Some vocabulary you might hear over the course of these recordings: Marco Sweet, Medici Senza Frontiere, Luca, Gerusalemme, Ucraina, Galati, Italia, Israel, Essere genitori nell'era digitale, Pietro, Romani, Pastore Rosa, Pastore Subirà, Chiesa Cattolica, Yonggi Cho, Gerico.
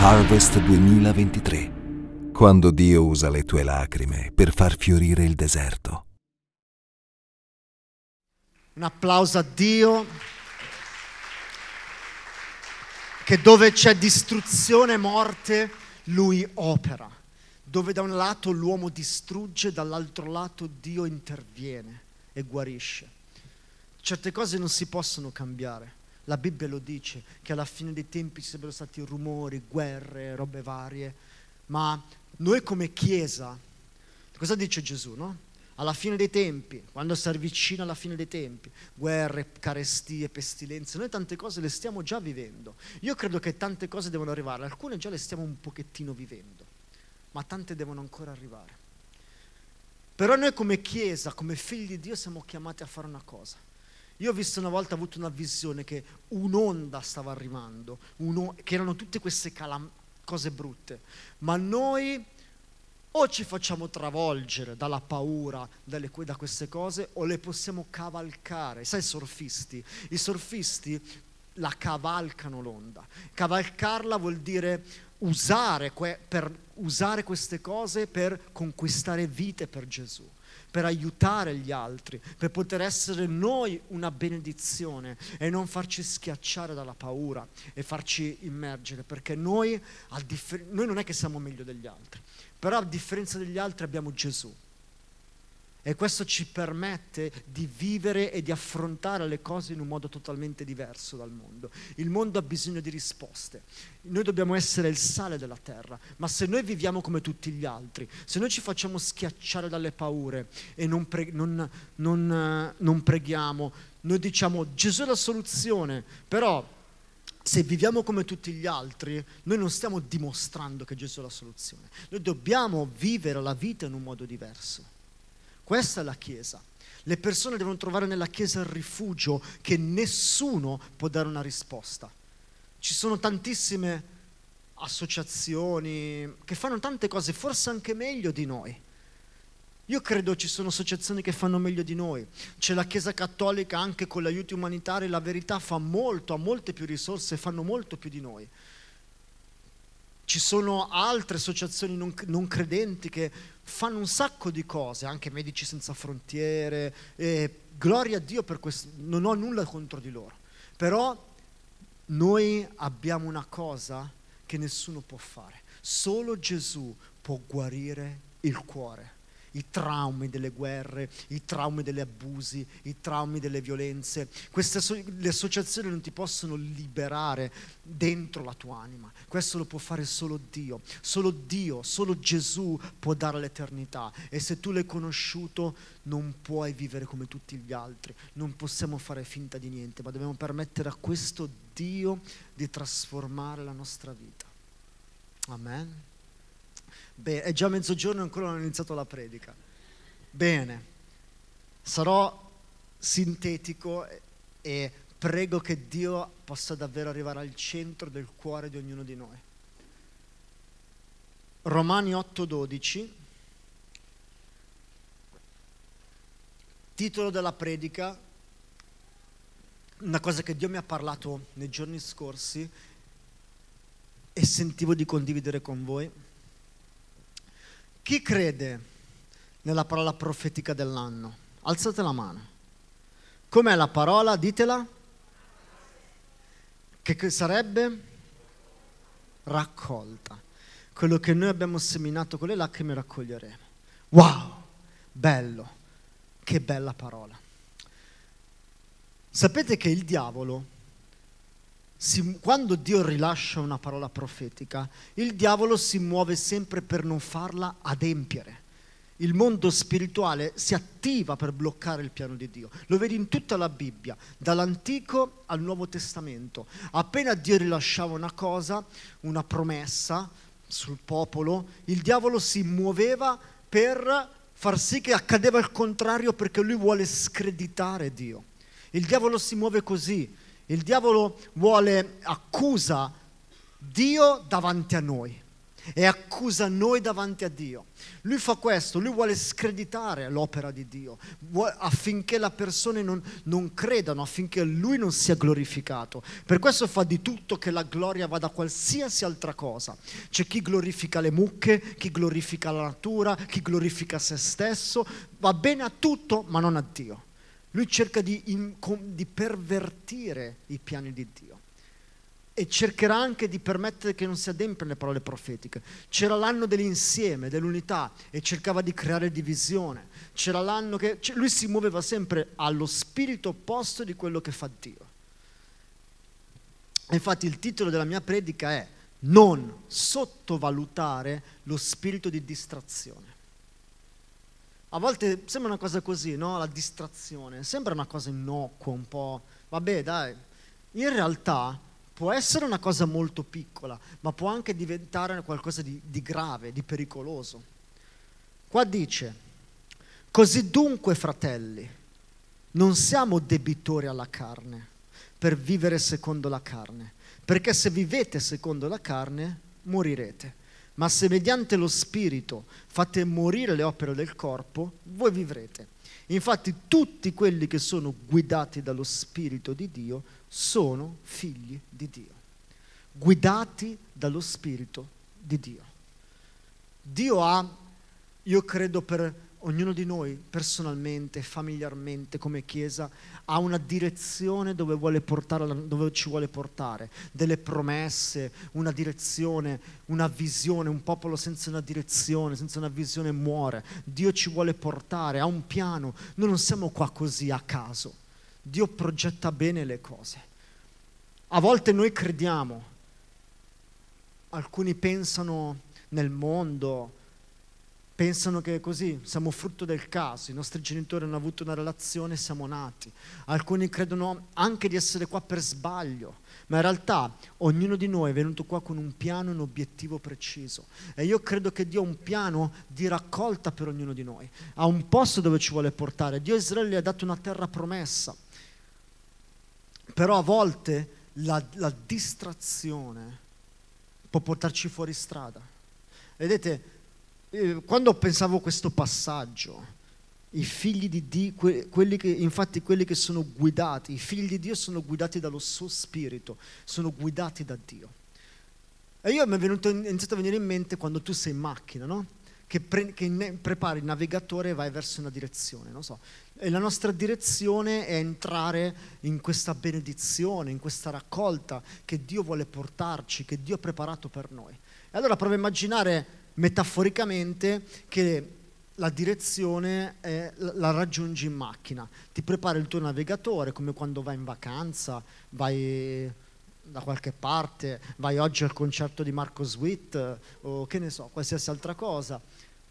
Harvest 2023. Quando Dio usa le tue lacrime per far fiorire il deserto. Un applauso a Dio, che dove c'è distruzione e morte, Lui opera. Dove da un lato l'uomo distrugge, dall'altro lato Dio interviene e guarisce. Certe cose non si possono cambiare. La Bibbia lo dice, che alla fine dei tempi ci sarebbero stati rumori, guerre, robe varie. Ma noi come Chiesa, cosa dice Gesù, no? Alla fine dei tempi, quando si avvicina alla fine dei tempi, guerre, carestie, pestilenze, noi tante cose le stiamo già vivendo. Io credo che tante cose devono arrivare, alcune già le stiamo un pochettino vivendo, ma tante devono ancora arrivare. Però noi come Chiesa, come figli di Dio, siamo chiamati a fare una cosa. Io ho visto una volta, ho avuto una visione che un'onda stava arrivando, che erano tutte queste cose brutte, ma noi o ci facciamo travolgere dalla paura, da queste cose, o le possiamo cavalcare. Sai, i surfisti la cavalcano l'onda. Cavalcarla vuol dire usare queste cose per conquistare vite per Gesù, per aiutare gli altri, per poter essere noi una benedizione e non farci schiacciare dalla paura e farci immergere, perché noi non è che siamo meglio degli altri, però a differenza degli altri abbiamo Gesù, e questo ci permette di vivere e di affrontare le cose in un modo totalmente diverso dal mondo. Il mondo ha bisogno di risposte, noi dobbiamo essere il sale della terra, ma se noi viviamo come tutti gli altri, se noi ci facciamo schiacciare dalle paure e non preghiamo, noi diciamo Gesù è la soluzione, però se viviamo come tutti gli altri, noi non stiamo dimostrando che Gesù è la soluzione, noi dobbiamo vivere la vita in un modo diverso. Questa è la Chiesa. Le persone devono trovare nella Chiesa il rifugio, che nessuno può dare una risposta. Ci sono tantissime associazioni che fanno tante cose, forse anche meglio di noi. Io credo ci sono associazioni che fanno meglio di noi. C'è la Chiesa Cattolica, anche con gli aiuti umanitari, la verità fa molto, ha molte più risorse, fanno molto più di noi. Ci sono altre associazioni non credenti che fanno un sacco di cose, anche Medici Senza Frontiere, e gloria a Dio per questo, non ho nulla contro di loro, però noi abbiamo una cosa che nessuno può fare, solo Gesù può guarire il cuore, i traumi delle guerre, i traumi degli abusi, i traumi delle violenze. Queste le associazioni non ti possono liberare dentro la tua anima, questo lo può fare solo Dio, solo Gesù può dare l'eternità, e se tu l'hai conosciuto non puoi vivere come tutti gli altri, non possiamo fare finta di niente, ma dobbiamo permettere a questo Dio di trasformare la nostra vita. Amen. Beh, è già mezzogiorno e ancora non ho iniziato la predica. Bene, sarò sintetico e prego che Dio possa davvero arrivare al centro del cuore di ognuno di noi. Romani 8:12, titolo della predica, una cosa che Dio mi ha parlato nei giorni scorsi e sentivo di condividere con voi. Chi crede nella parola profetica dell'anno? Alzate la mano. Com'è la parola? Ditela. Che sarebbe? Raccolta. Quello che noi abbiamo seminato con le lacrime raccoglieremo. Wow! Bello! Che bella parola. Sapete che il diavolo, quando Dio rilascia una parola profetica, il diavolo si muove sempre per non farla adempiere. Il mondo spirituale si attiva per bloccare il piano di Dio. Lo vedi in tutta la Bibbia, dall'Antico al Nuovo Testamento. Appena Dio rilasciava una cosa, una promessa sul popolo, il diavolo si muoveva per far sì che accadeva il contrario, perché lui vuole screditare Dio. Il diavolo si muove così. Il diavolo accusa Dio davanti a noi e accusa noi davanti a Dio. Lui fa questo, lui vuole screditare l'opera di Dio, affinché le persone non credano, affinché lui non sia glorificato. Per questo fa di tutto che la gloria vada a qualsiasi altra cosa. C'è chi glorifica le mucche, chi glorifica la natura, chi glorifica se stesso, va bene a tutto ma non a Dio. Lui cerca di pervertire i piani di Dio. E cercherà anche di permettere che non si adempiano le parole profetiche. C'era l'anno dell'insieme, dell'unità, e cercava di creare divisione. C'era l'anno che... lui si muoveva sempre allo spirito opposto di quello che fa Dio. Infatti il titolo della mia predica è Non sottovalutare lo spirito di distrazione. A volte sembra una cosa così, no? La distrazione. Sembra una cosa innocua, un po'... vabbè, dai. In realtà... può essere una cosa molto piccola, ma può anche diventare qualcosa di grave, di pericoloso. Qua dice, così dunque, fratelli, non siamo debitori alla carne per vivere secondo la carne, perché se vivete secondo la carne morirete, ma se mediante lo spirito fate morire le opere del corpo, voi vivrete. Infatti tutti quelli che sono guidati dallo spirito di Dio sono figli di Dio, guidati dallo spirito di Dio. Dio ha, io credo per ognuno di noi, personalmente, familiarmente, come chiesa, ha una direzione dove vuole portare, dove ci vuole portare, delle promesse, una direzione, una visione. Un popolo senza una direzione, senza una visione muore. Dio ci vuole portare, ha un piano. Noi non siamo qua così a caso. Dio progetta bene le cose. A volte noi crediamo, alcuni pensano nel mondo, pensano che è così, siamo frutto del caso, i nostri genitori hanno avuto una relazione, siamo nati. Alcuni credono anche di essere qua per sbaglio, ma in realtà ognuno di noi è venuto qua con un piano, un obiettivo preciso. E io credo che Dio ha un piano di raccolta per ognuno di noi, ha un posto dove ci vuole portare. Dio a Israele gli ha dato una terra promessa. Però a volte la distrazione può portarci fuori strada. Vedete, quando pensavo a questo passaggio, i figli di Dio, quelli che sono guidati, i figli di Dio sono guidati dallo suo spirito, sono guidati da Dio. E io mi è iniziato a venire in mente quando tu sei in macchina, no? Che prepari il navigatore e vai verso una direzione, non so. E la nostra direzione è entrare in questa benedizione, in questa raccolta che Dio vuole portarci, che Dio ha preparato per noi. E allora prova a immaginare metaforicamente che la direzione la raggiungi in macchina. Ti prepara il tuo navigatore, come quando vai in vacanza, vai da qualche parte, vai oggi al concerto di Marco Sweet o che ne so, qualsiasi altra cosa.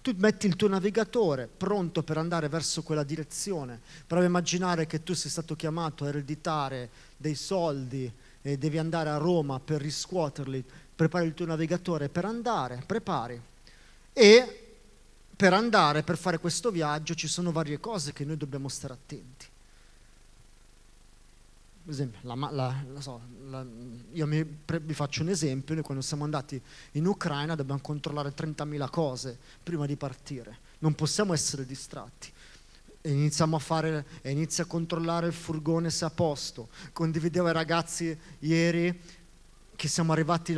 Tu metti il tuo navigatore pronto per andare verso quella direzione. Prova a immaginare che tu sei stato chiamato a ereditare dei soldi e devi andare a Roma per riscuoterli. Prepari il tuo navigatore per andare, prepari. E per andare, per fare questo viaggio, ci sono varie cose che noi dobbiamo stare attenti. Per esempio, io vi faccio un esempio. Noi quando siamo andati in Ucraina dobbiamo controllare 30.000 cose prima di partire, non possiamo essere distratti. Inizia a controllare il furgone se è a posto. Condividevo ai ragazzi ieri che siamo arrivati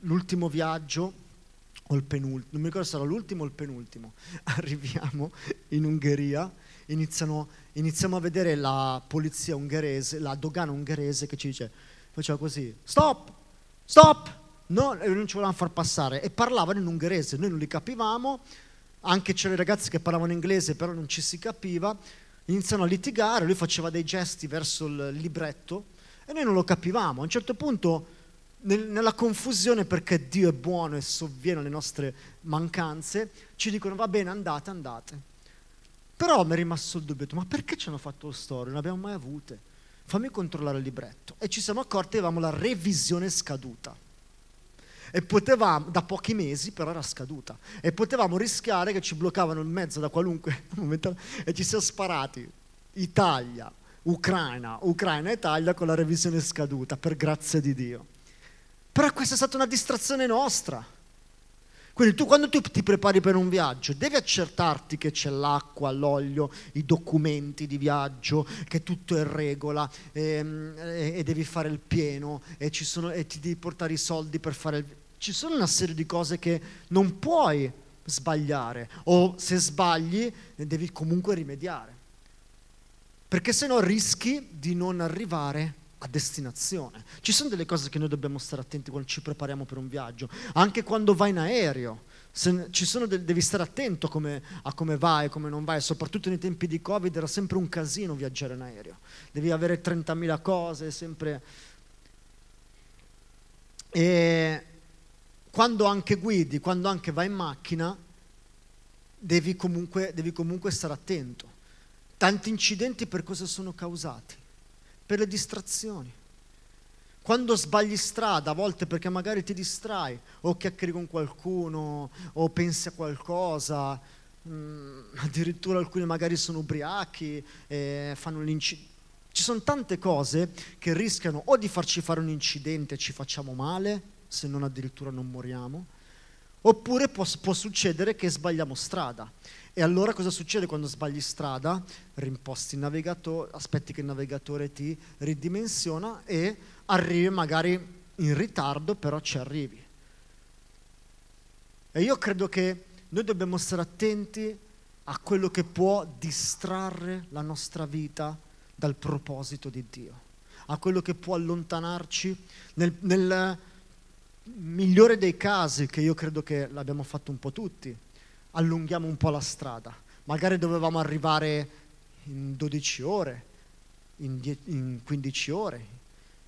l'ultimo viaggio o il penultimo, non mi ricordo se era l'ultimo o il penultimo. Arriviamo in Ungheria, iniziamo a vedere la polizia ungherese, la dogana ungherese che ci dice, faceva così, stop, no, non ci volevano far passare, e parlavano in ungherese, noi non li capivamo, anche c'erano i ragazzi che parlavano inglese, però non ci si capiva, iniziano a litigare, lui faceva dei gesti verso il libretto, e noi non lo capivamo, a un certo punto, nella confusione, perché Dio è buono e sovviene alle nostre mancanze, ci dicono, va bene, andate. Però mi è rimasto il dubbio, ma perché ci hanno fatto lo story? Non abbiamo mai avute. Fammi controllare il libretto. E ci siamo accorti che avevamo la revisione scaduta. E potevamo, da pochi mesi, però era scaduta. E potevamo rischiare che ci bloccavano in mezzo da qualunque momento. E ci siamo sparati. Italia, Ucraina, Italia con la revisione scaduta, per grazia di Dio. Però questa è stata una distrazione nostra. Quindi tu, quando tu ti prepari per un viaggio, devi accertarti che c'è l'acqua, l'olio, i documenti di viaggio, che tutto è in regola, e devi fare il pieno, e ti devi portare i soldi per fare il... Ci sono una serie di cose che non puoi sbagliare, o se sbagli devi comunque rimediare, perché sennò rischi di non arrivare a destinazione. Ci sono delle cose che noi dobbiamo stare attenti quando ci prepariamo per un viaggio, anche quando vai in aereo. Devi stare attento a come vai e come non vai. Soprattutto nei tempi di Covid era sempre un casino viaggiare in aereo, devi avere 30.000 cose sempre. E quando anche guidi, quando anche vai in macchina, devi comunque stare attento. Tanti incidenti per cosa sono causati? Per le distrazioni. Quando sbagli strada, a volte perché magari ti distrai, o chiacchieri con qualcuno, o pensi a qualcosa, addirittura alcuni magari sono ubriachi, fanno l'incidente. Ci sono tante cose che rischiano o di farci fare un incidente e ci facciamo male, se non addirittura non moriamo, oppure può succedere che sbagliamo strada. E allora cosa succede quando sbagli strada? Rimposti il navigatore, aspetti che il navigatore ti ridimensiona e arrivi magari in ritardo, però ci arrivi. E io credo che noi dobbiamo stare attenti a quello che può distrarre la nostra vita dal proposito di Dio, a quello che può allontanarci. Nel migliore dei casi, che io credo che l'abbiamo fatto un po' tutti, allunghiamo un po' la strada. Magari dovevamo arrivare in 12 ore, in 15 ore,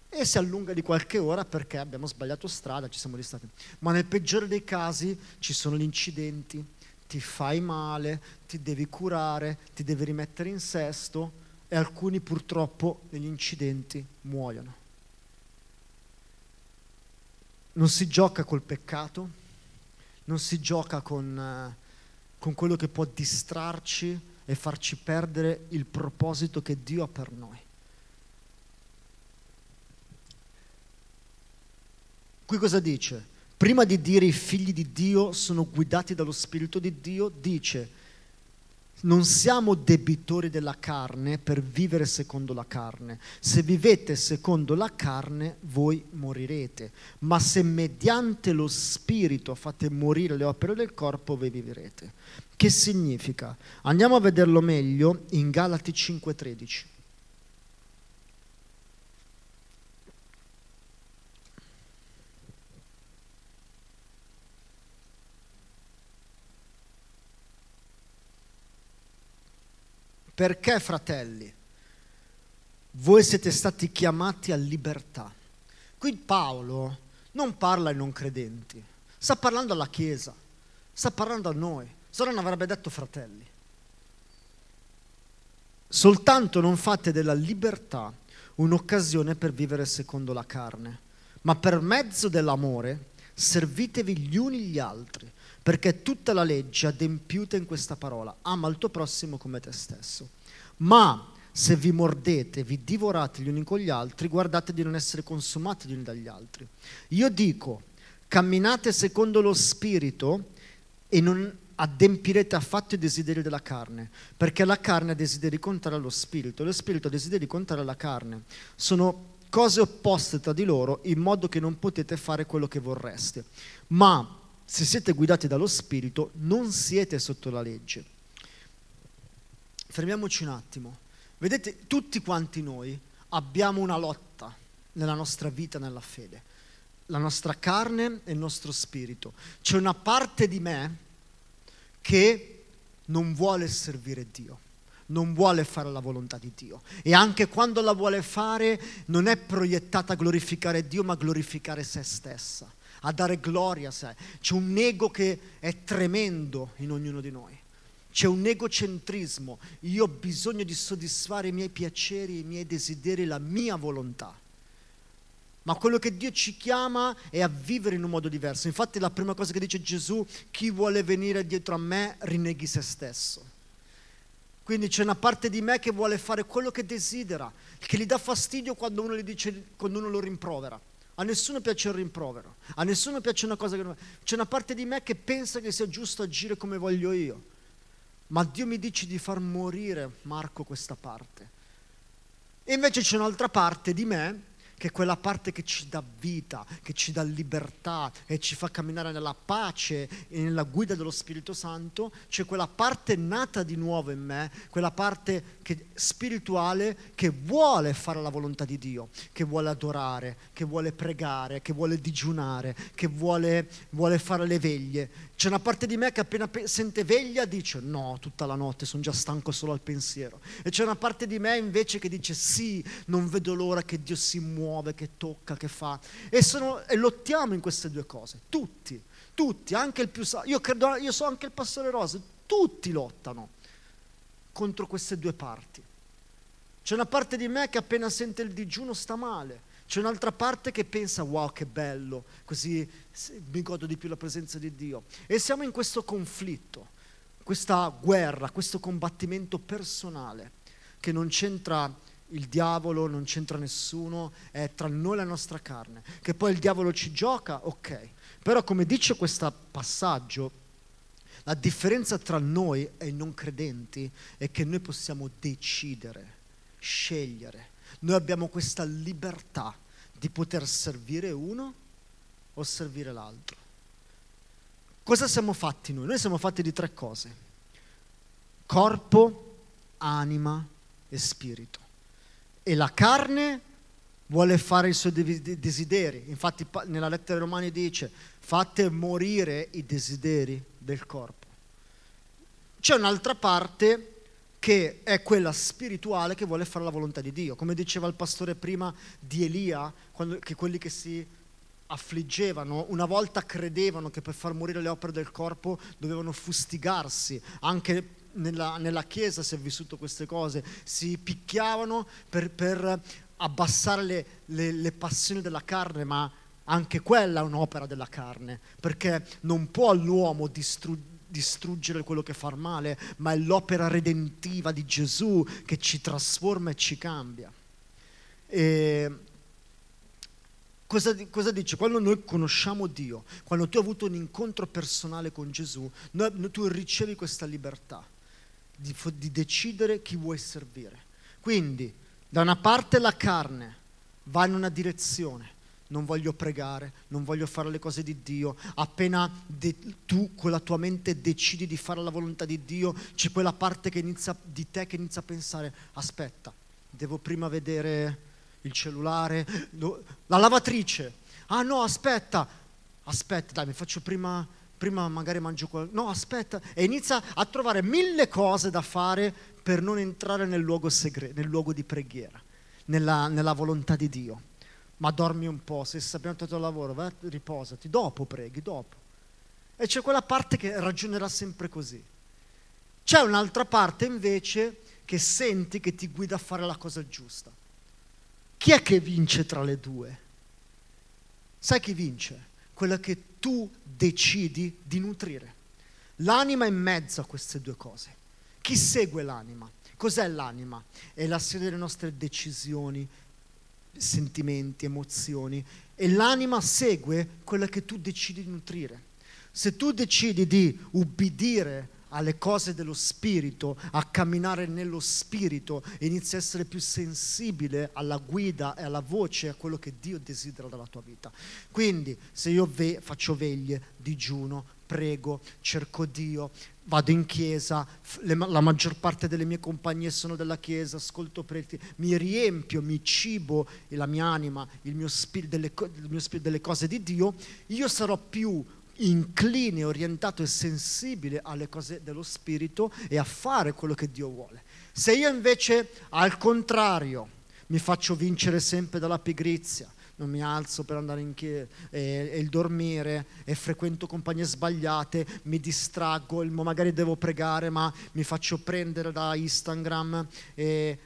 e si allunga di qualche ora perché abbiamo sbagliato strada, ci siamo distratti. Ma nel peggiore dei casi ci sono gli incidenti, ti fai male, ti devi curare, ti devi rimettere in sesto, e alcuni purtroppo negli incidenti muoiono. Non si gioca col peccato, non si gioca con quello che può distrarci e farci perdere il proposito che Dio ha per noi. Qui cosa dice? Prima di dire i figli di Dio sono guidati dallo Spirito di Dio, dice: non siamo debitori della carne per vivere secondo la carne. Se vivete secondo la carne, voi morirete. Ma se mediante lo Spirito fate morire le opere del corpo, voi vivrete. Che significa? Andiamo a vederlo meglio in Galati 5,13. Perché, fratelli, voi siete stati chiamati a libertà. Qui Paolo non parla ai non credenti, sta parlando alla Chiesa, sta parlando a noi, se non avrebbe detto fratelli. Soltanto non fate della libertà un'occasione per vivere secondo la carne, ma per mezzo dell'amore servitevi gli uni gli altri, perché tutta la legge adempiuta in questa parola: ama il tuo prossimo come te stesso. Ma se vi mordete, vi divorate gli uni con gli altri, guardate di non essere consumati gli uni dagli altri. Io dico, camminate secondo lo Spirito e non adempirete affatto i desideri della carne, perché la carne ha desideri contrari allo Spirito, lo Spirito ha desideri contrari alla carne. Sono cose opposte tra di loro, in modo che non potete fare quello che vorreste. Ma se siete guidati dallo Spirito, non siete sotto la legge. Fermiamoci un attimo. Vedete, tutti quanti noi abbiamo una lotta nella nostra vita, nella fede. La nostra carne e il nostro spirito. C'è una parte di me che non vuole servire Dio, non vuole fare la volontà di Dio. E anche quando la vuole fare, non è proiettata a glorificare Dio, ma a glorificare se stessa, a dare gloria a sé. C'è un ego che è tremendo in ognuno di noi, c'è un egocentrismo. Io ho bisogno di soddisfare i miei piaceri, i miei desideri, la mia volontà. Ma quello che Dio ci chiama è a vivere in un modo diverso. Infatti la prima cosa che dice Gesù: chi vuole venire dietro a me rinneghi se stesso. Quindi c'è una parte di me che vuole fare quello che desidera, che gli dà fastidio quando uno lo rimprovera, A nessuno piace il rimprovero, a nessuno piace una cosa che non... C'è una parte di me che pensa che sia giusto agire come voglio io, ma Dio mi dice di far morire, Marco, questa parte. E invece c'è un'altra parte di me, che è quella parte che ci dà vita, che ci dà libertà e ci fa camminare nella pace e nella guida dello Spirito Santo. C'è quella parte nata di nuovo in me, quella parte spirituale che vuole fare la volontà di Dio, che vuole adorare, che vuole pregare, che vuole digiunare, che vuole fare le veglie. C'è una parte di me che appena sente veglia dice no, tutta la notte, sono già stanco solo al pensiero. E c'è una parte di me invece che dice sì, non vedo l'ora che Dio si muova, che tocca, che fa, e lottiamo in queste due cose, tutti, anche il più io so anche il Pastore Rosa, tutti lottano contro queste due parti. C'è una parte di me che appena sente il digiuno sta male, c'è un'altra parte che pensa wow che bello, così mi godo di più la presenza di Dio, e siamo in questo conflitto, questa guerra, questo combattimento personale che non c'entra il diavolo, non c'entra nessuno, è tra noi la nostra carne. Che poi il diavolo ci gioca, ok. Però come dice questo passaggio, la differenza tra noi e i non credenti è che noi possiamo decidere, scegliere. Noi abbiamo questa libertà di poter servire uno o servire l'altro. Cosa siamo fatti noi? Noi siamo fatti di tre cose: corpo, anima e spirito. E la carne vuole fare i suoi desideri. Infatti nella lettera ai Romani dice fate morire i desideri del corpo. C'è un'altra parte che è quella spirituale che vuole fare la volontà di Dio. Come diceva il pastore prima di Elia, che quelli che si affliggevano, una volta credevano che per far morire le opere del corpo dovevano fustigarsi, anche nella Chiesa si è vissuto queste cose, si picchiavano per abbassare le passioni della carne, ma anche quella è un'opera della carne, perché non può l'uomo distruggere quello che fa male, ma è l'opera redentiva di Gesù che ci trasforma e ci cambia. E cosa dice? Quando noi conosciamo Dio, quando tu hai avuto un incontro personale con Gesù, tu ricevi questa libertà di decidere chi vuoi servire. Quindi da una parte la carne va in una direzione, non voglio pregare, non voglio fare le cose di Dio. Appena tu con la tua mente decidi di fare la volontà di Dio, c'è quella parte che inizia di te che inizia a pensare aspetta, devo prima vedere il cellulare, la lavatrice, ah no aspetta dai mi faccio prima magari mangio no aspetta, e inizia a trovare 1000 cose da fare per non entrare nel luogo segreto, nel luogo di preghiera, nella volontà di Dio. Ma dormi un po', se sappiamo tutto il lavoro, vai, riposati, dopo preghi, dopo. E c'è quella parte che ragionerà sempre così. C'è un'altra parte invece che senti che ti guida a fare la cosa giusta. Chi è che vince tra le due? Sai chi vince? Quella che tu decidi di nutrire. L'anima è in mezzo a queste due cose. Chi segue l'anima? Cos'è l'anima? È la serie delle nostre decisioni, sentimenti, emozioni, e l'anima segue quella che tu decidi di nutrire. Se tu decidi di ubbidire alle cose dello spirito, a camminare nello spirito, inizia a essere più sensibile alla guida e alla voce, a quello che Dio desidera dalla tua vita. Quindi se io faccio veglie, digiuno, prego, cerco Dio, vado in chiesa, la maggior parte delle mie compagnie sono della chiesa, ascolto preti, mi riempio, mi cibo e la mia anima, il mio spirito delle cose di Dio, io sarò più incline, orientato e sensibile alle cose dello spirito e a fare quello che Dio vuole. Se io invece al contrario mi faccio vincere sempre dalla pigrizia, non mi alzo per andare in chiesa e il dormire e frequento compagnie sbagliate, mi distraggo, magari devo pregare ma mi faccio prendere da Instagram e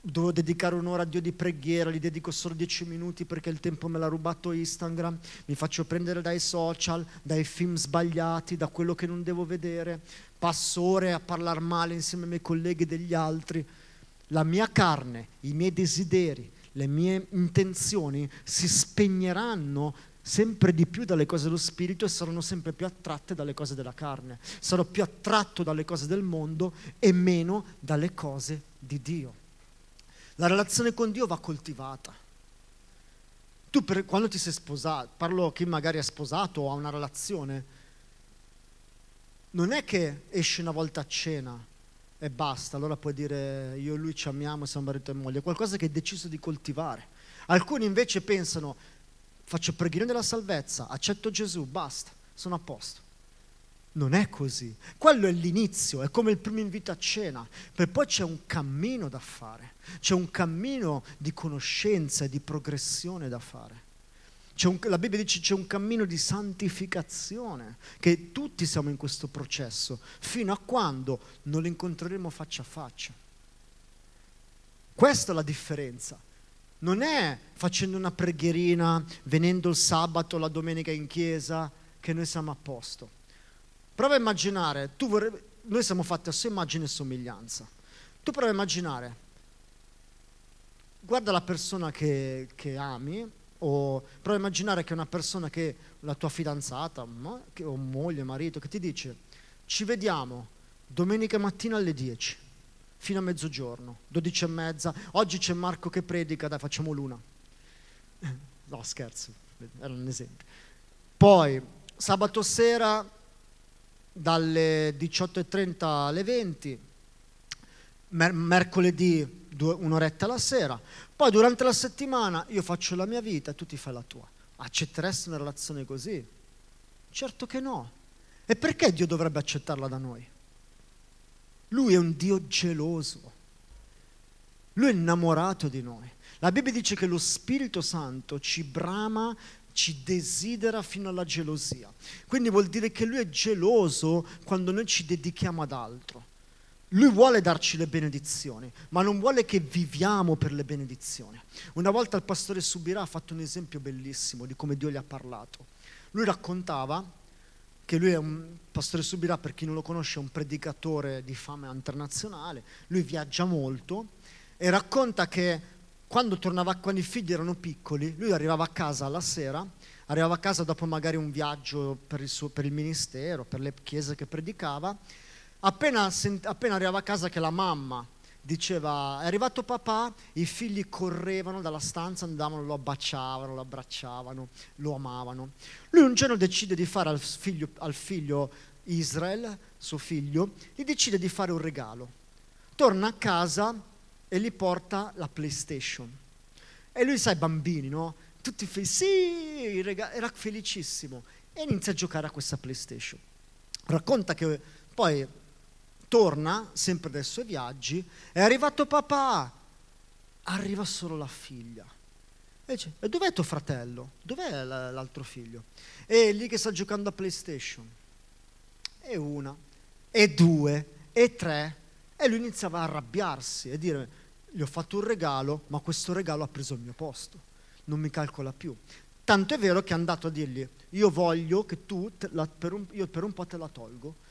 devo dedicare un'ora a Dio di preghiera, gli dedico solo 10 minuti perché il tempo me l'ha rubato Instagram, mi faccio prendere dai social, dai film sbagliati, da quello che non devo vedere, passo ore a parlare male insieme ai miei colleghi e degli altri. La mia carne, i miei desideri, le mie intenzioni si spegneranno sempre di più dalle cose dello spirito e saranno sempre più attratte dalle cose della carne. Sarò più attratto dalle cose del mondo e meno dalle cose di Dio. La relazione con Dio va coltivata. Tu quando ti sei sposato, parlo a chi magari è sposato o ha una relazione, non è che esci una volta a cena e basta, allora puoi dire io e lui ci amiamo, siamo marito e moglie. È qualcosa che hai deciso di coltivare. Alcuni invece pensano, faccio preghiera della salvezza, accetto Gesù, basta, sono a posto. Non è così. Quello è l'inizio, è come il primo invito a cena, per poi c'è un cammino da fare, c'è un cammino di conoscenza e di progressione da fare. La Bibbia dice c'è un cammino di santificazione, che tutti siamo in questo processo, fino a quando non lo incontreremo faccia a faccia. Questa è la differenza. Non è facendo una preghierina, venendo il sabato, la domenica in chiesa, che noi siamo a posto. Prova a immaginare, noi siamo fatti a sua immagine e somiglianza. Tu prova a immaginare, guarda la persona che ami, o prova a immaginare che una persona che la tua fidanzata o moglie, marito, che ti dice ci vediamo domenica mattina alle 10 fino a mezzogiorno, 12:30, oggi c'è Marco che predica, dai facciamo l'una. No, scherzo, era un esempio. Poi sabato sera dalle 18:30 alle 20, mercoledì un'oretta alla sera, poi durante la settimana io faccio la mia vita e tu ti fai la tua. Accetteresti una relazione così? Certo che no. E perché Dio dovrebbe accettarla da noi? Lui è un Dio geloso, Lui è innamorato di noi. La Bibbia dice che lo Spirito Santo ci brama, ci desidera fino alla gelosia. Quindi vuol dire che Lui è geloso quando noi ci dedichiamo ad altro. Lui vuole darci le benedizioni, ma non vuole che viviamo per le benedizioni. Una volta il pastore Subirà ha fatto un esempio bellissimo di come Dio gli ha parlato. Lui raccontava che pastore Subirà, per chi non lo conosce, è un predicatore di fama internazionale, lui viaggia molto e racconta che quando i figli erano piccoli, lui arrivava a casa alla sera, arrivava a casa dopo magari un viaggio per il ministero, per le chiese che predicava. Appena arrivava a casa che la mamma diceva è arrivato papà, i figli correvano dalla stanza, andavano, lo baciavano, lo abbracciavano, lo amavano. Lui un giorno decide di fare al figlio Israel, suo figlio, gli decide di fare un regalo. Torna a casa e gli porta la PlayStation. E lui, sai, bambini, no? Tutti sì, era felicissimo. E inizia a giocare a questa PlayStation. Racconta che poi torna, sempre dai suoi viaggi, è arrivato papà, arriva solo la figlia. E dice, e dov'è tuo fratello? Dov'è l'altro figlio? E lì che sta giocando a PlayStation. E una, e due, e tre. E lui iniziava a arrabbiarsi e dire, gli ho fatto un regalo, ma questo regalo ha preso il mio posto. Non mi calcola più. Tanto è vero che è andato a dirgli, io voglio che io per un po' te la tolgo,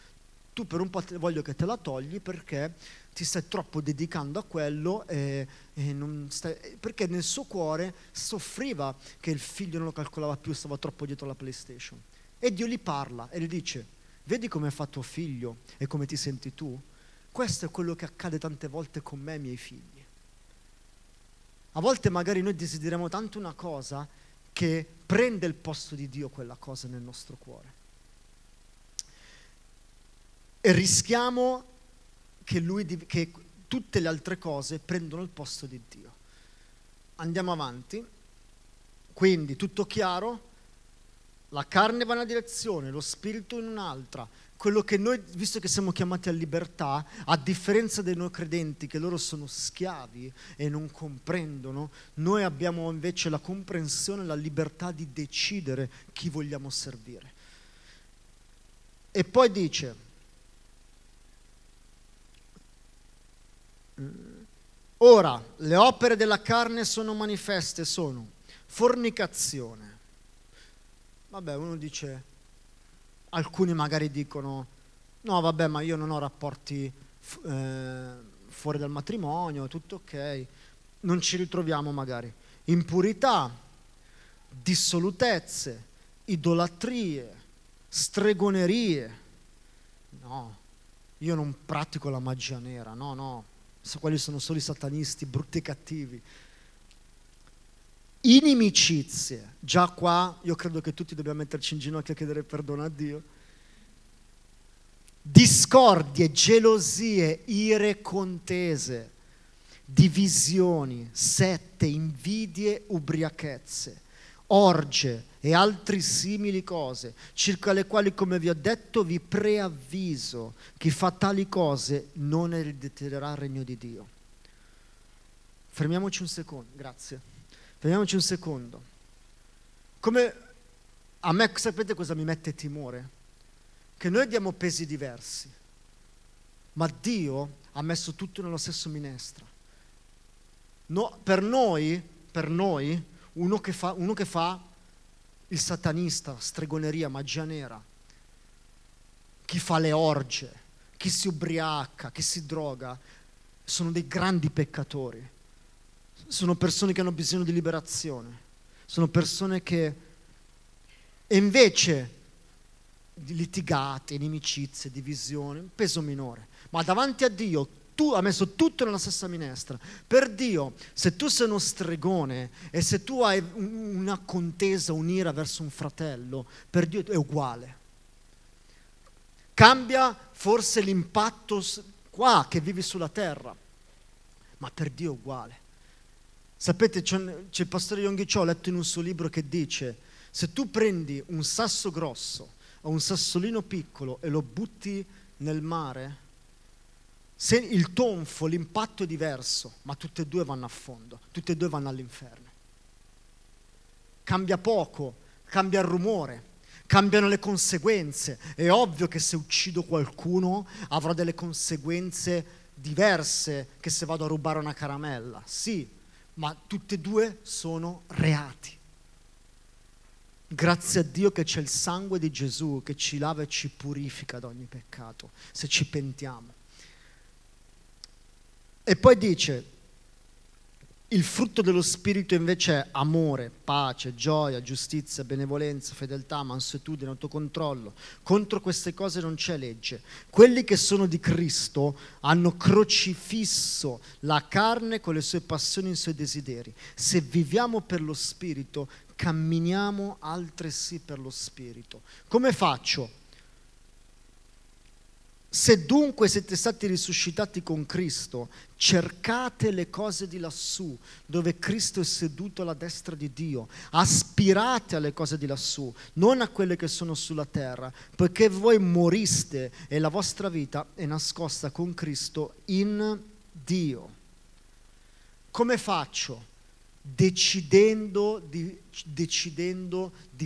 tu per un po' voglio che te la togli perché ti stai troppo dedicando a quello e non stai, perché nel suo cuore soffriva che il figlio non lo calcolava più, stava troppo dietro alla PlayStation. E Dio gli parla e gli dice, vedi come fa tuo figlio e come ti senti tu? Questo è quello che accade tante volte con me e i miei figli. A volte magari noi desideriamo tanto una cosa che prende il posto di Dio quella cosa nel nostro cuore. E rischiamo che tutte le altre cose prendano il posto di Dio. Andiamo avanti. Quindi, tutto chiaro? La carne va in una direzione, lo spirito in un'altra. Quello che noi, visto che siamo chiamati a libertà, a differenza dei noi credenti, che loro sono schiavi e non comprendono, noi abbiamo invece la comprensione, la libertà di decidere chi vogliamo servire. E poi dice, ora, le opere della carne sono manifeste, sono fornicazione. Vabbè, uno dice, alcuni magari dicono, no vabbè ma io non ho rapporti fuori dal matrimonio, tutto ok. non ci ritroviamo magari. Impurità, dissolutezze, idolatrie, stregonerie. No, io non pratico la magia nera, no. Quelli sono solo i satanisti, brutti e cattivi. Inimicizie, già qua io credo che tutti dobbiamo metterci in ginocchio e chiedere perdono a Dio. Discordie, gelosie, ire, contese, divisioni, sette, invidie, ubriachezze, orge e altri simili cose, circa le quali, come vi ho detto, vi preavviso: chi fa tali cose non erediterà il regno di Dio. Fermiamoci un secondo, grazie. Fermiamoci un secondo. Come a me, sapete cosa mi mette timore? Che noi diamo pesi diversi, ma Dio ha messo tutto nello stesso minestra. No, per noi, uno che fa il satanista, stregoneria, magia nera, chi fa le orge, chi si ubriaca, chi si droga, sono dei grandi peccatori. Sono persone che hanno bisogno di liberazione, sono persone che, e invece litigate, inimicizie, divisioni, un peso minore. Ma davanti a Dio tu hai messo tutto nella stessa minestra. Per Dio, se tu sei uno stregone e se tu hai una contesa, un'ira verso un fratello, per Dio è uguale. Cambia forse l'impatto qua che vivi sulla terra, ma per Dio è uguale. Sapete, c'è il pastore Yonggi Cho, ho letto in un suo libro, che dice: se tu prendi un sasso grosso o un sassolino piccolo e lo butti nel mare, se il tonfo, l'impatto è diverso, ma tutte e due vanno a fondo, tutte e due vanno all'inferno. Cambia poco, cambia il rumore, cambiano le conseguenze. È ovvio che se uccido qualcuno avrò delle conseguenze diverse che se vado a rubare una caramella, sì, ma tutte e due sono reati. Grazie a Dio che c'è il sangue di Gesù che ci lava e ci purifica da ogni peccato, se ci pentiamo. E poi dice, il frutto dello Spirito invece è amore, pace, gioia, giustizia, benevolenza, fedeltà, mansuetudine, autocontrollo. Contro queste cose non c'è legge. Quelli che sono di Cristo hanno crocifisso la carne con le sue passioni e i suoi desideri. Se viviamo per lo Spirito, camminiamo altresì per lo Spirito. Come faccio? Se dunque siete stati risuscitati con Cristo, cercate le cose di lassù, dove Cristo è seduto alla destra di Dio. Aspirate alle cose di lassù, non a quelle che sono sulla terra, perché voi moriste e la vostra vita è nascosta con Cristo in Dio. Come faccio? Decidendo di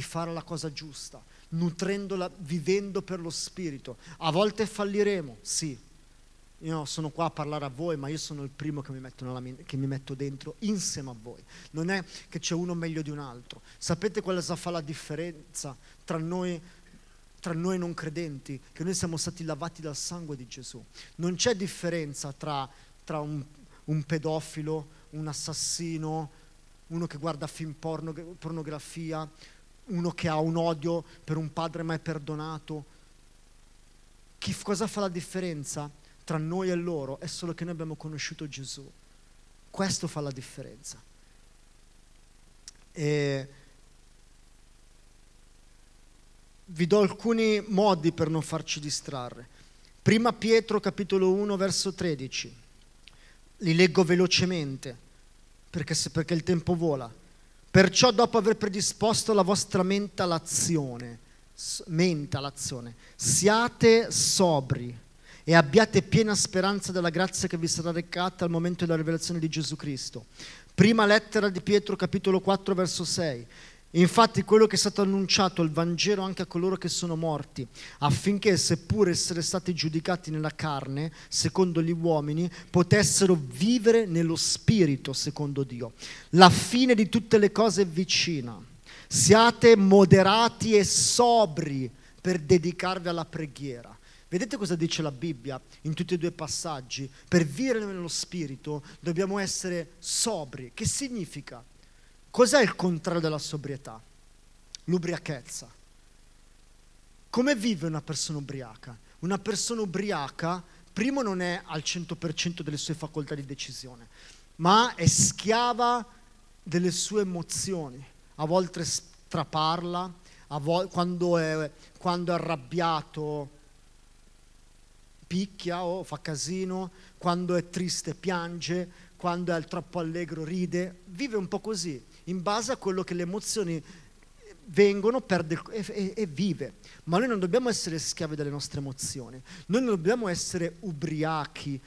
fare la cosa giusta, nutrendola, vivendo per lo Spirito. A volte falliremo, sì. Io non sono qua a parlare a voi, ma io sono il primo che mi metto dentro insieme a voi. Non è che c'è uno meglio di un altro. Sapete cosa fa la differenza tra noi non credenti? Che noi siamo stati lavati dal sangue di Gesù. Non c'è differenza tra un pedofilo, un assassino, uno che guarda film pornografia, uno che ha un odio per un padre mai perdonato. Cosa fa la differenza tra noi e loro? È solo che noi abbiamo conosciuto Gesù. Questo fa la differenza. E vi do alcuni modi per non farci distrarre. Prima Pietro, capitolo 1, verso 13. Li leggo velocemente, perché il tempo vola. Perciò dopo aver predisposto la vostra mente all'azione, siate sobri e abbiate piena speranza della grazia che vi sarà recata al momento della rivelazione di Gesù Cristo. Prima lettera di Pietro, capitolo 4, verso 6. Infatti quello che è stato annunciato, il Vangelo, anche a coloro che sono morti, affinché, seppur essere stati giudicati nella carne, secondo gli uomini, potessero vivere nello Spirito, secondo Dio. La fine di tutte le cose è vicina. Siate moderati e sobri per dedicarvi alla preghiera. Vedete cosa dice la Bibbia in tutti e due i passaggi? Per vivere nello spirito dobbiamo essere sobri. Che significa? Cos'è il contrario della sobrietà? L'ubriachezza. Come vive una persona ubriaca? Una persona ubriaca, primo, non è al 100% delle sue facoltà di decisione, ma è schiava delle sue emozioni. A volte straparla, a volte, quando è arrabbiato picchia o fa casino, quando è triste piange, quando è troppo allegro ride. Vive un po' così, in base a quello che le emozioni vengono, perde e vive. Ma noi non dobbiamo essere schiavi delle nostre emozioni, noi non dobbiamo essere ubriachi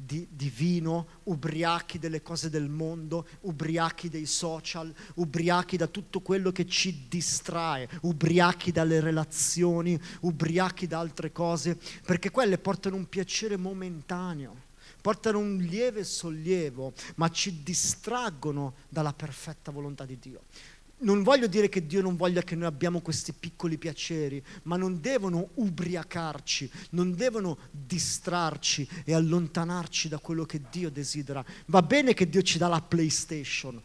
di vino, ubriachi delle cose del mondo, ubriachi dei social, ubriachi da tutto quello che ci distrae, ubriachi dalle relazioni, ubriachi da altre cose, perché quelle portano un piacere momentaneo, portano un lieve sollievo, ma ci distraggono dalla perfetta volontà di Dio. Non voglio dire che Dio non voglia che noi abbiamo questi piccoli piaceri, ma non devono ubriacarci, non devono distrarci e allontanarci da quello che Dio desidera. Va bene che Dio ci dà la PlayStation,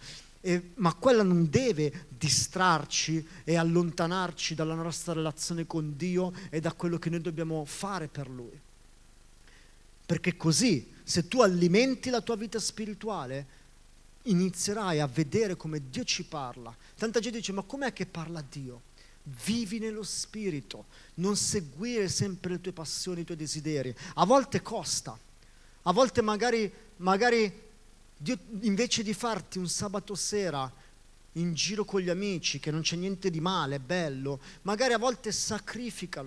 ma quella non deve distrarci e allontanarci dalla nostra relazione con Dio e da quello che noi dobbiamo fare per Lui. Perché così, se tu alimenti la tua vita spirituale, inizierai a vedere come Dio ci parla. Tanta gente dice: ma com'è che parla Dio? Vivi nello spirito, non seguire sempre le tue passioni, i tuoi desideri. A volte costa, a volte magari Dio, invece di farti un sabato sera in giro con gli amici, che non c'è niente di male, è bello, magari a volte sacrifica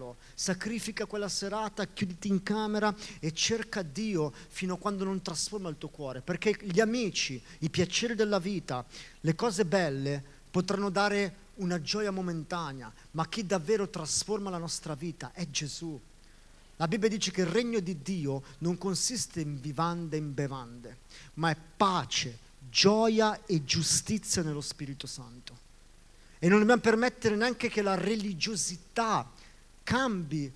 quella serata, chiuditi in camera e cerca Dio fino a quando non trasforma il tuo cuore, perché gli amici, i piaceri della vita, le cose belle potranno dare una gioia momentanea, ma chi davvero trasforma la nostra vita è Gesù. La Bibbia dice che il regno di Dio non consiste in vivande e in bevande, ma è pace, gioia e giustizia nello Spirito Santo. E non dobbiamo permettere neanche che la religiosità cambi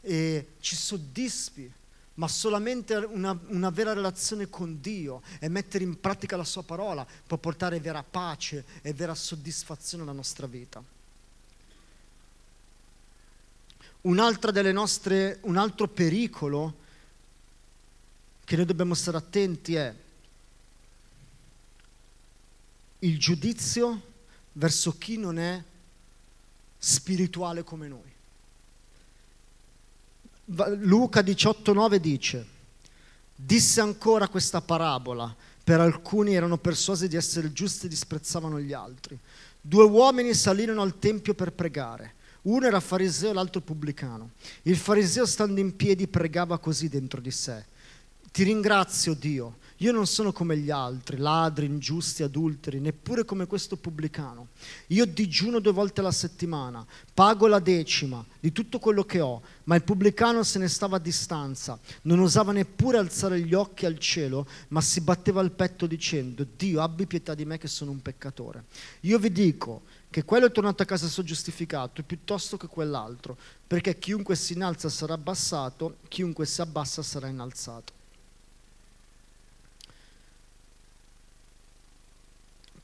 e ci soddisfi, ma solamente una vera relazione con Dio e mettere in pratica la sua parola può portare vera pace e vera soddisfazione alla nostra vita. Un altro pericolo che noi dobbiamo stare attenti è il giudizio verso chi non è spirituale come noi. Luca 18,9 disse ancora questa parabola: per alcuni erano persuasi di essere giusti e disprezzavano gli altri. 2 uomini salirono al tempio per pregare. Uno era fariseo e l'altro pubblicano. Il fariseo, stando in piedi, pregava così dentro di sé: ti ringrazio, Dio, io non sono come gli altri, ladri, ingiusti, adulteri, neppure come questo pubblicano. Io digiuno 2 volte alla settimana, pago la decima di tutto quello che ho. Ma il pubblicano se ne stava a distanza, non osava neppure alzare gli occhi al cielo, ma si batteva il petto dicendo: Dio, abbi pietà di me che sono un peccatore. Io vi dico che quello è tornato a casa suo giustificato piuttosto che quell'altro, perché chiunque si innalza sarà abbassato, chiunque si abbassa sarà innalzato.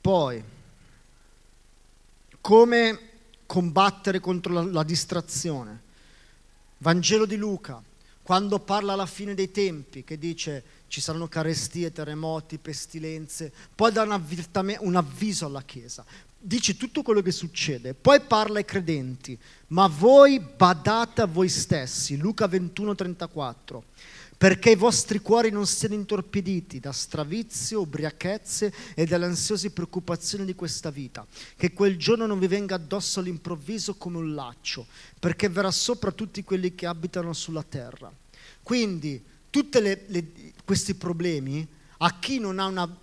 Poi, come combattere contro la distrazione? Vangelo di Luca, quando parla alla fine dei tempi, che dice ci saranno carestie, terremoti, pestilenze, poi dà un avviso alla Chiesa, dice tutto quello che succede, poi parla ai credenti: ma voi badate a voi stessi, Luca 21,34. Perché i vostri cuori non siano intorpiditi da stravizio, ubriachezze e dalle ansiose preoccupazioni di questa vita, che quel giorno non vi venga addosso all'improvviso come un laccio, perché verrà sopra tutti quelli che abitano sulla terra. Quindi, tutti questi problemi, a chi non ha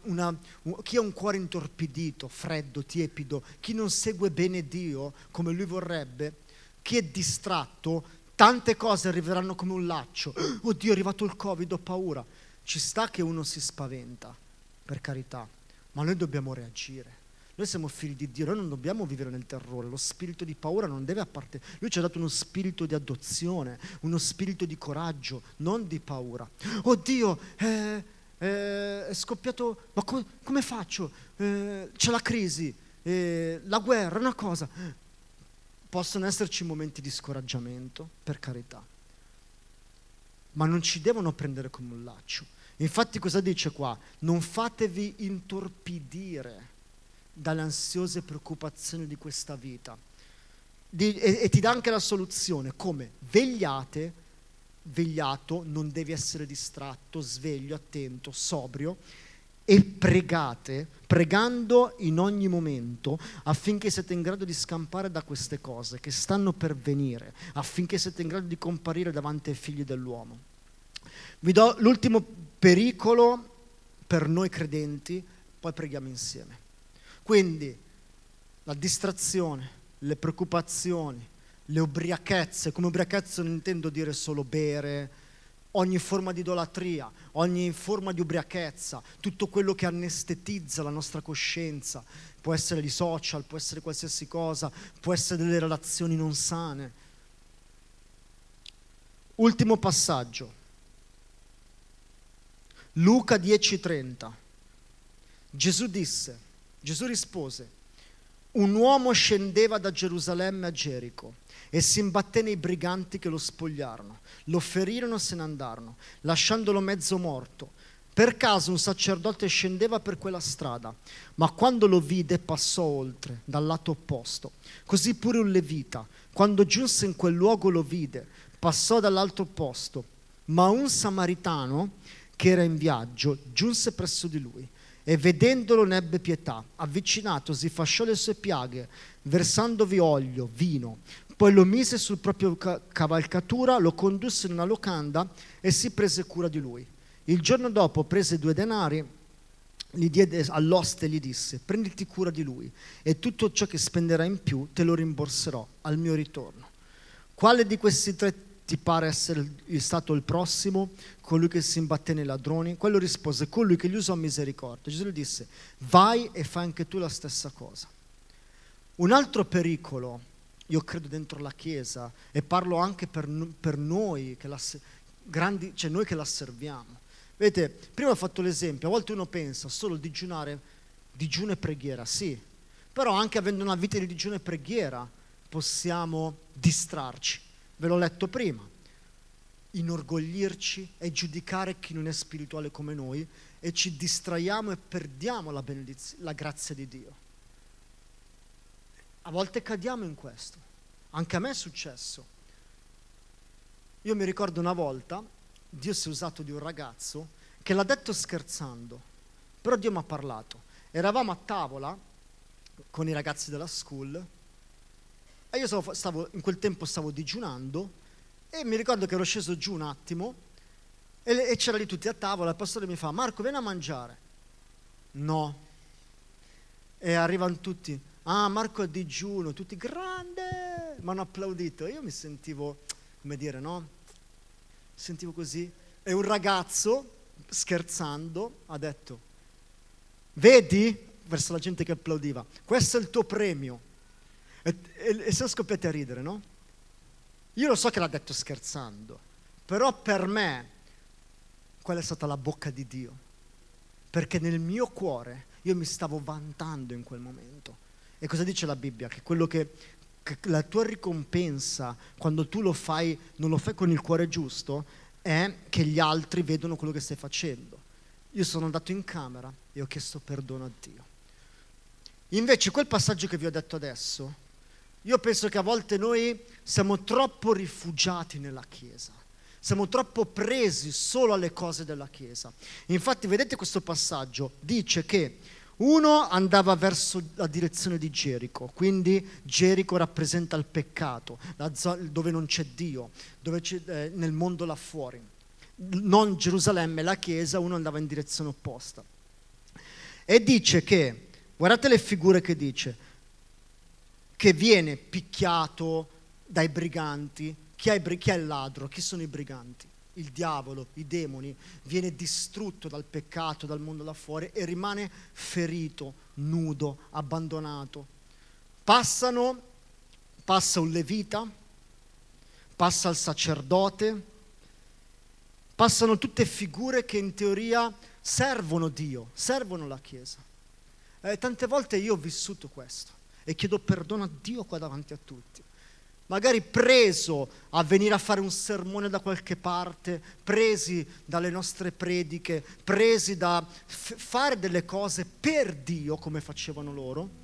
chi ha un cuore intorpidito, freddo, tiepido, chi non segue bene Dio come lui vorrebbe, chi è distratto, tante cose arriveranno come un laccio. Oddio, è arrivato il Covid, ho paura. Ci sta che uno si spaventa, per carità, ma noi dobbiamo reagire. Noi siamo figli di Dio, noi non dobbiamo vivere nel terrore, lo spirito di paura non deve appartenere. Lui ci ha dato uno spirito di adozione, uno spirito di coraggio, non di paura. Oddio, è scoppiato, ma come faccio? C'è la crisi, la guerra, una cosa. Possono esserci momenti di scoraggiamento, per carità, ma non ci devono prendere come un laccio. Infatti cosa dice qua? Non fatevi intorpidire dalle ansiose preoccupazioni di questa vita. E ti dà anche la soluzione, come? Vegliate, vegliato, non devi essere distratto, sveglio, attento, sobrio, e pregate, pregando in ogni momento, affinché siete in grado di scampare da queste cose che stanno per venire, affinché siete in grado di comparire davanti ai figli dell'uomo. Vi do l'ultimo pericolo per noi credenti, poi preghiamo insieme. Quindi la distrazione, le preoccupazioni, le ubriachezze. Come ubriachezza non intendo dire solo bere, ogni forma di idolatria, ogni forma di ubriachezza, tutto quello che anestetizza la nostra coscienza, può essere i social, può essere qualsiasi cosa, può essere delle relazioni non sane. Ultimo passaggio, Luca 10:30. Gesù rispose: un uomo scendeva da Gerusalemme a Gerico e si imbatté nei briganti che lo spogliarono, lo ferirono e se ne andarono, lasciandolo mezzo morto. Per caso un sacerdote scendeva per quella strada, ma quando lo vide passò oltre, dal lato opposto. Così pure un levita, quando giunse in quel luogo lo vide, passò dall'altro opposto, ma un samaritano che era in viaggio giunse presso di lui. E vedendolo ne ebbe pietà, avvicinatosi fasciò le sue piaghe, versandovi olio, vino, poi lo mise sul proprio cavalcatura, lo condusse in una locanda e si prese cura di lui. Il giorno dopo prese 2 denari, li diede all'oste e gli disse: prenditi cura di lui e tutto ciò che spenderai in più te lo rimborserò al mio ritorno. Quale di questi 3 ti pare essere stato il prossimo, colui che si imbatté nei ladroni? Quello rispose: colui che gli usò misericordia. Gesù gli disse: vai e fai anche tu la stessa cosa. Un altro pericolo, io credo, dentro la Chiesa, e parlo anche per noi, noi che la serviamo. Vedete, prima ho fatto l'esempio, a volte uno pensa solo di digiunare, digiuno e preghiera, sì, però anche avendo una vita di digiuno e preghiera possiamo distrarci. Ve l'ho letto prima, inorgoglirci e giudicare chi non è spirituale come noi, e ci distraiamo e perdiamo la grazia di Dio. A volte cadiamo in questo, anche a me è successo. Io mi ricordo una volta, Dio si è usato di un ragazzo che l'ha detto scherzando, però Dio mi ha parlato. Eravamo a tavola con i ragazzi della school, e io in quel tempo stavo digiunando, e mi ricordo che ero sceso giù un attimo e c'era lì tutti a tavola. Il pastore mi fa: Marco, vieni a mangiare. No. E arrivano tutti: ah, Marco a digiuno, tutti grande, mi hanno applaudito. Io mi sentivo, come dire, no? Sentivo così. E un ragazzo, scherzando, ha detto: vedi, verso la gente che applaudiva, questo è il tuo premio. E siamo scoppiati a ridere, no? Io lo so che l'ha detto scherzando, però per me quella è stata la bocca di Dio, perché nel mio cuore io mi stavo vantando in quel momento. E cosa dice la Bibbia? Che quello che la tua ricompensa, quando tu lo fai, non lo fai con il cuore giusto, è che gli altri vedono quello che stai facendo. Io sono andato in camera e ho chiesto perdono a Dio. Invece quel passaggio che vi ho detto adesso, io penso che a volte noi siamo troppo rifugiati nella Chiesa, siamo troppo presi solo alle cose della Chiesa. Infatti vedete questo passaggio, dice che uno andava verso la direzione di Gerico, quindi Gerico rappresenta il peccato, la zona dove non c'è Dio, dove c'è, nel mondo là fuori, non Gerusalemme, la Chiesa. Uno andava in direzione opposta e dice che, guardate le figure che dice, che viene picchiato dai briganti. Chi è il ladro? Chi sono i briganti? il diavolo, i demoni, viene distrutto dal peccato, dal mondo là fuori e rimane ferito, nudo, abbandonato. Passa un levita, passa il sacerdote, passano tutte figure che in teoria servono Dio, servono la Chiesa. Tante volte io ho vissuto questo e chiedo perdono a Dio qua davanti a tutti. Magari preso a venire a fare un sermone da qualche parte, presi dalle nostre prediche, presi da fare delle cose per Dio come facevano loro.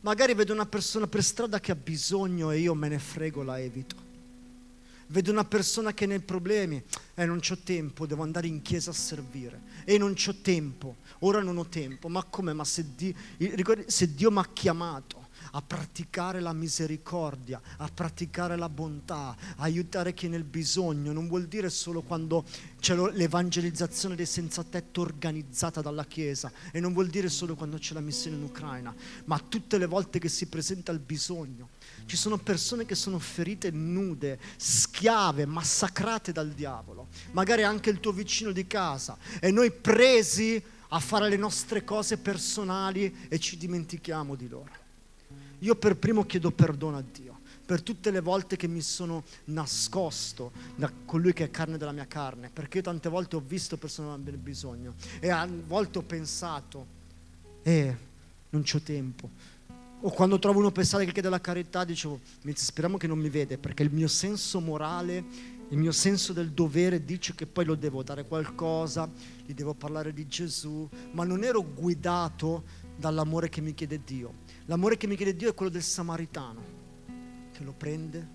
Magari vedo una persona per strada che ha bisogno e io me ne frego, la evito. Vedo una persona che ne ha problemi e non c'ho tempo, devo andare in chiesa a servire e non c'ho tempo, ora non ho tempo. Ma come? Ma se Dio mi ha chiamato a praticare la misericordia, a praticare la bontà, aiutare chi è nel bisogno, non vuol dire solo quando c'è l'evangelizzazione dei senza tetto organizzata dalla Chiesa, e non vuol dire solo quando c'è la missione in Ucraina, ma tutte le volte che si presenta il bisogno. Ci sono persone che sono ferite, nude, schiave, massacrate dal diavolo, magari anche il tuo vicino di casa, e noi presi a fare le nostre cose personali e ci dimentichiamo di loro. Io per primo chiedo perdono a Dio per tutte le volte che mi sono nascosto da colui che è carne della mia carne, perché io tante volte ho visto persone che hanno bisogno e a volte ho pensato non c'ho tempo, o quando trovo uno pensare che chiede la carità dicevo speriamo che non mi vede, perché il mio senso morale, il mio senso del dovere dice che poi lo devo dare qualcosa, gli devo parlare di Gesù, ma non ero guidato dall'amore che mi chiede Dio. L'amore che mi chiede Dio è quello del samaritano, che lo prende,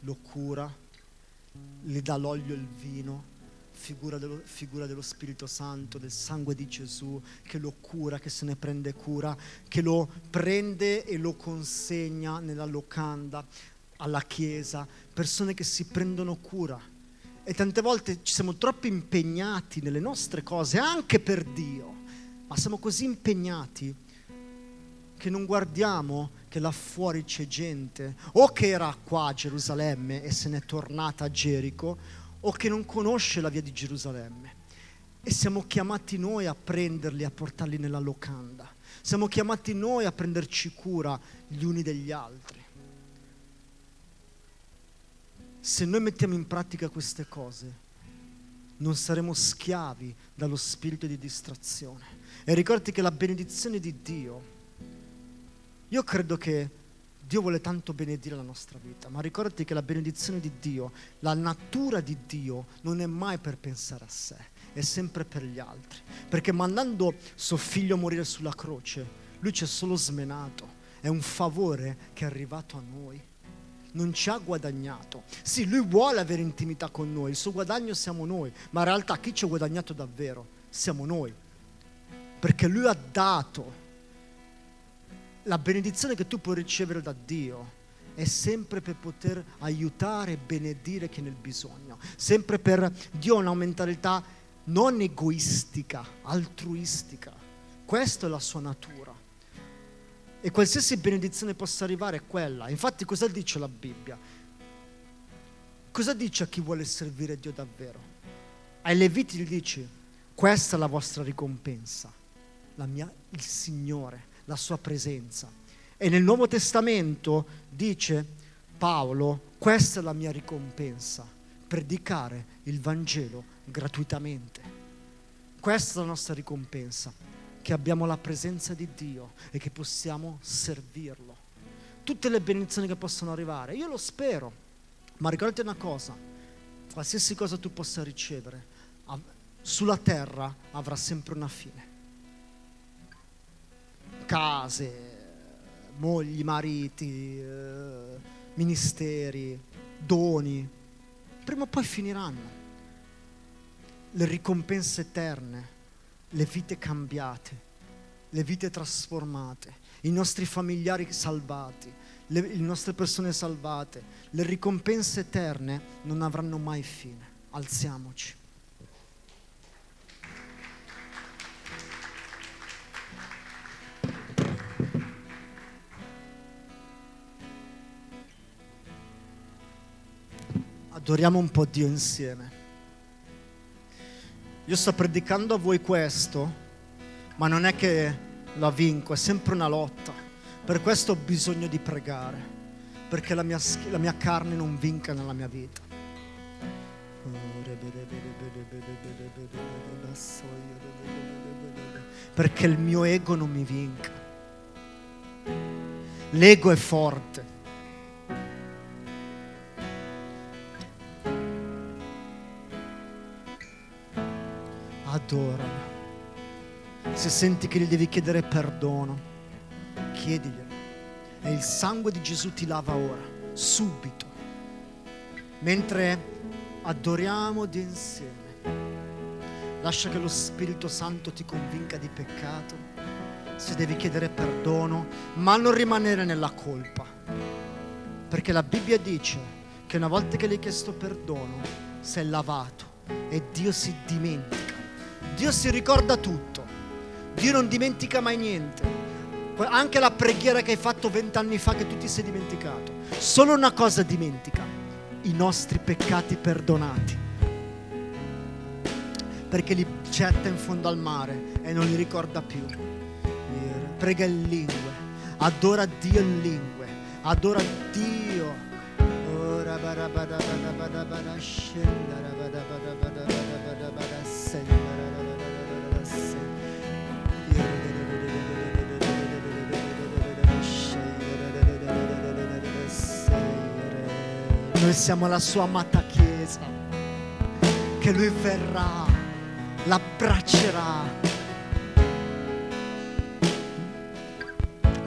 lo cura, gli dà l'olio e il vino, figura dello Spirito Santo, del sangue di Gesù, che lo cura, che se ne prende cura, che lo prende e lo consegna nella locanda, alla chiesa, persone che si prendono cura. E tante volte ci siamo troppo impegnati nelle nostre cose, anche per Dio, ma siamo così impegnati che non guardiamo che là fuori c'è gente, o che era qua a Gerusalemme e se n'è tornata a Gerico, o che non conosce la via di Gerusalemme. E siamo chiamati noi a prenderli, a portarli nella locanda. Siamo chiamati noi a prenderci cura gli uni degli altri. Se noi mettiamo in pratica queste cose, non saremo schiavi dallo spirito di distrazione. E ricordi che la benedizione di Dio, io credo che Dio vuole tanto benedire la nostra vita, ma ricordati che la benedizione di Dio, la natura di Dio non è mai per pensare a sé, è sempre per gli altri. Perché mandando suo figlio a morire sulla croce, lui ci è solo smenato, è un favore che è arrivato a noi, non ci ha guadagnato. Sì, lui vuole avere intimità con noi, il suo guadagno siamo noi, ma in realtà chi ci ha guadagnato davvero? Siamo noi, perché lui ha dato. La benedizione che tu puoi ricevere da Dio è sempre per poter aiutare e benedire chi è nel bisogno, sempre per Dio una mentalità non egoistica, altruistica. Questa è la sua natura. E qualsiasi benedizione possa arrivare è quella. Infatti cosa dice la Bibbia? Cosa dice a chi vuole servire Dio davvero? Ai Leviti gli dice: questa è la vostra ricompensa, il Signore, la sua presenza. E nel Nuovo Testamento dice Paolo: questa è la mia ricompensa, predicare il Vangelo gratuitamente. Questa è la nostra ricompensa, che abbiamo la presenza di Dio e che possiamo servirlo. Tutte le benedizioni che possono arrivare, io lo spero, ma ricordate una cosa: qualsiasi cosa tu possa ricevere sulla terra avrà sempre una fine. Case, mogli, mariti, ministeri, doni, prima o poi finiranno. Le ricompense eterne, le vite cambiate, le vite trasformate, i nostri familiari salvati, le nostre persone salvate, le ricompense eterne non avranno mai fine. Alziamoci. Adoriamo un po' Dio insieme. Io sto predicando a voi questo, ma non è che la vinco, è sempre una lotta. Per questo ho bisogno di pregare, perché la mia carne non vinca nella mia vita. Perché il mio ego non mi vinca. L'ego è forte. Adoralo. Se senti che gli devi chiedere perdono, chiediglielo. E il sangue di Gesù ti lava ora, subito. Mentre adoriamo di insieme, lascia che lo Spirito Santo ti convinca di peccato, se devi chiedere perdono, ma non rimanere nella colpa, perché la Bibbia dice che una volta che gli hai chiesto perdono sei lavato e Dio si dimentica. Dio si ricorda tutto, Dio non dimentica mai niente, anche la preghiera che hai fatto 20 anni fa che tu ti sei dimenticato. Solo una cosa dimentica: i nostri peccati perdonati, perché li getta in fondo al mare e non li ricorda più. Prega in lingue, adora Dio in lingue, adora Dio. Noi siamo la sua amata Chiesa, che Lui verrà, l'abbraccerà.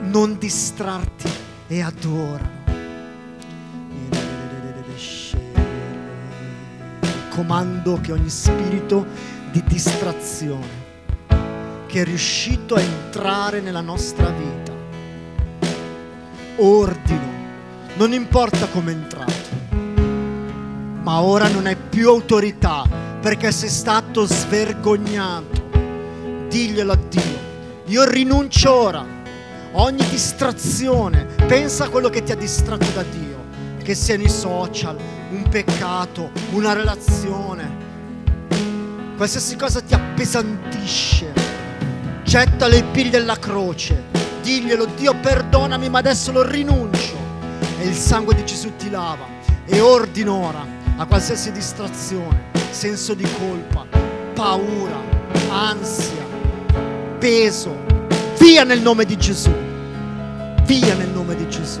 Non distrarti e adora. Comando che ogni spirito di distrazione che è riuscito a entrare nella nostra vita, ordino, non importa come è entrato, ma ora non hai più autorità, perché sei stato svergognato. Diglielo a Dio: io rinuncio ora ogni distrazione. Pensa a quello che ti ha distratto da Dio, che siano i social, un peccato, una relazione, qualsiasi cosa ti appesantisce. Getta le pile della croce, diglielo: Dio, perdonami, ma adesso lo rinuncio, e il sangue di Gesù ti lava. E ordino ora a qualsiasi distrazione, senso di colpa, paura, ansia, peso, via nel nome di Gesù, via nel nome di Gesù.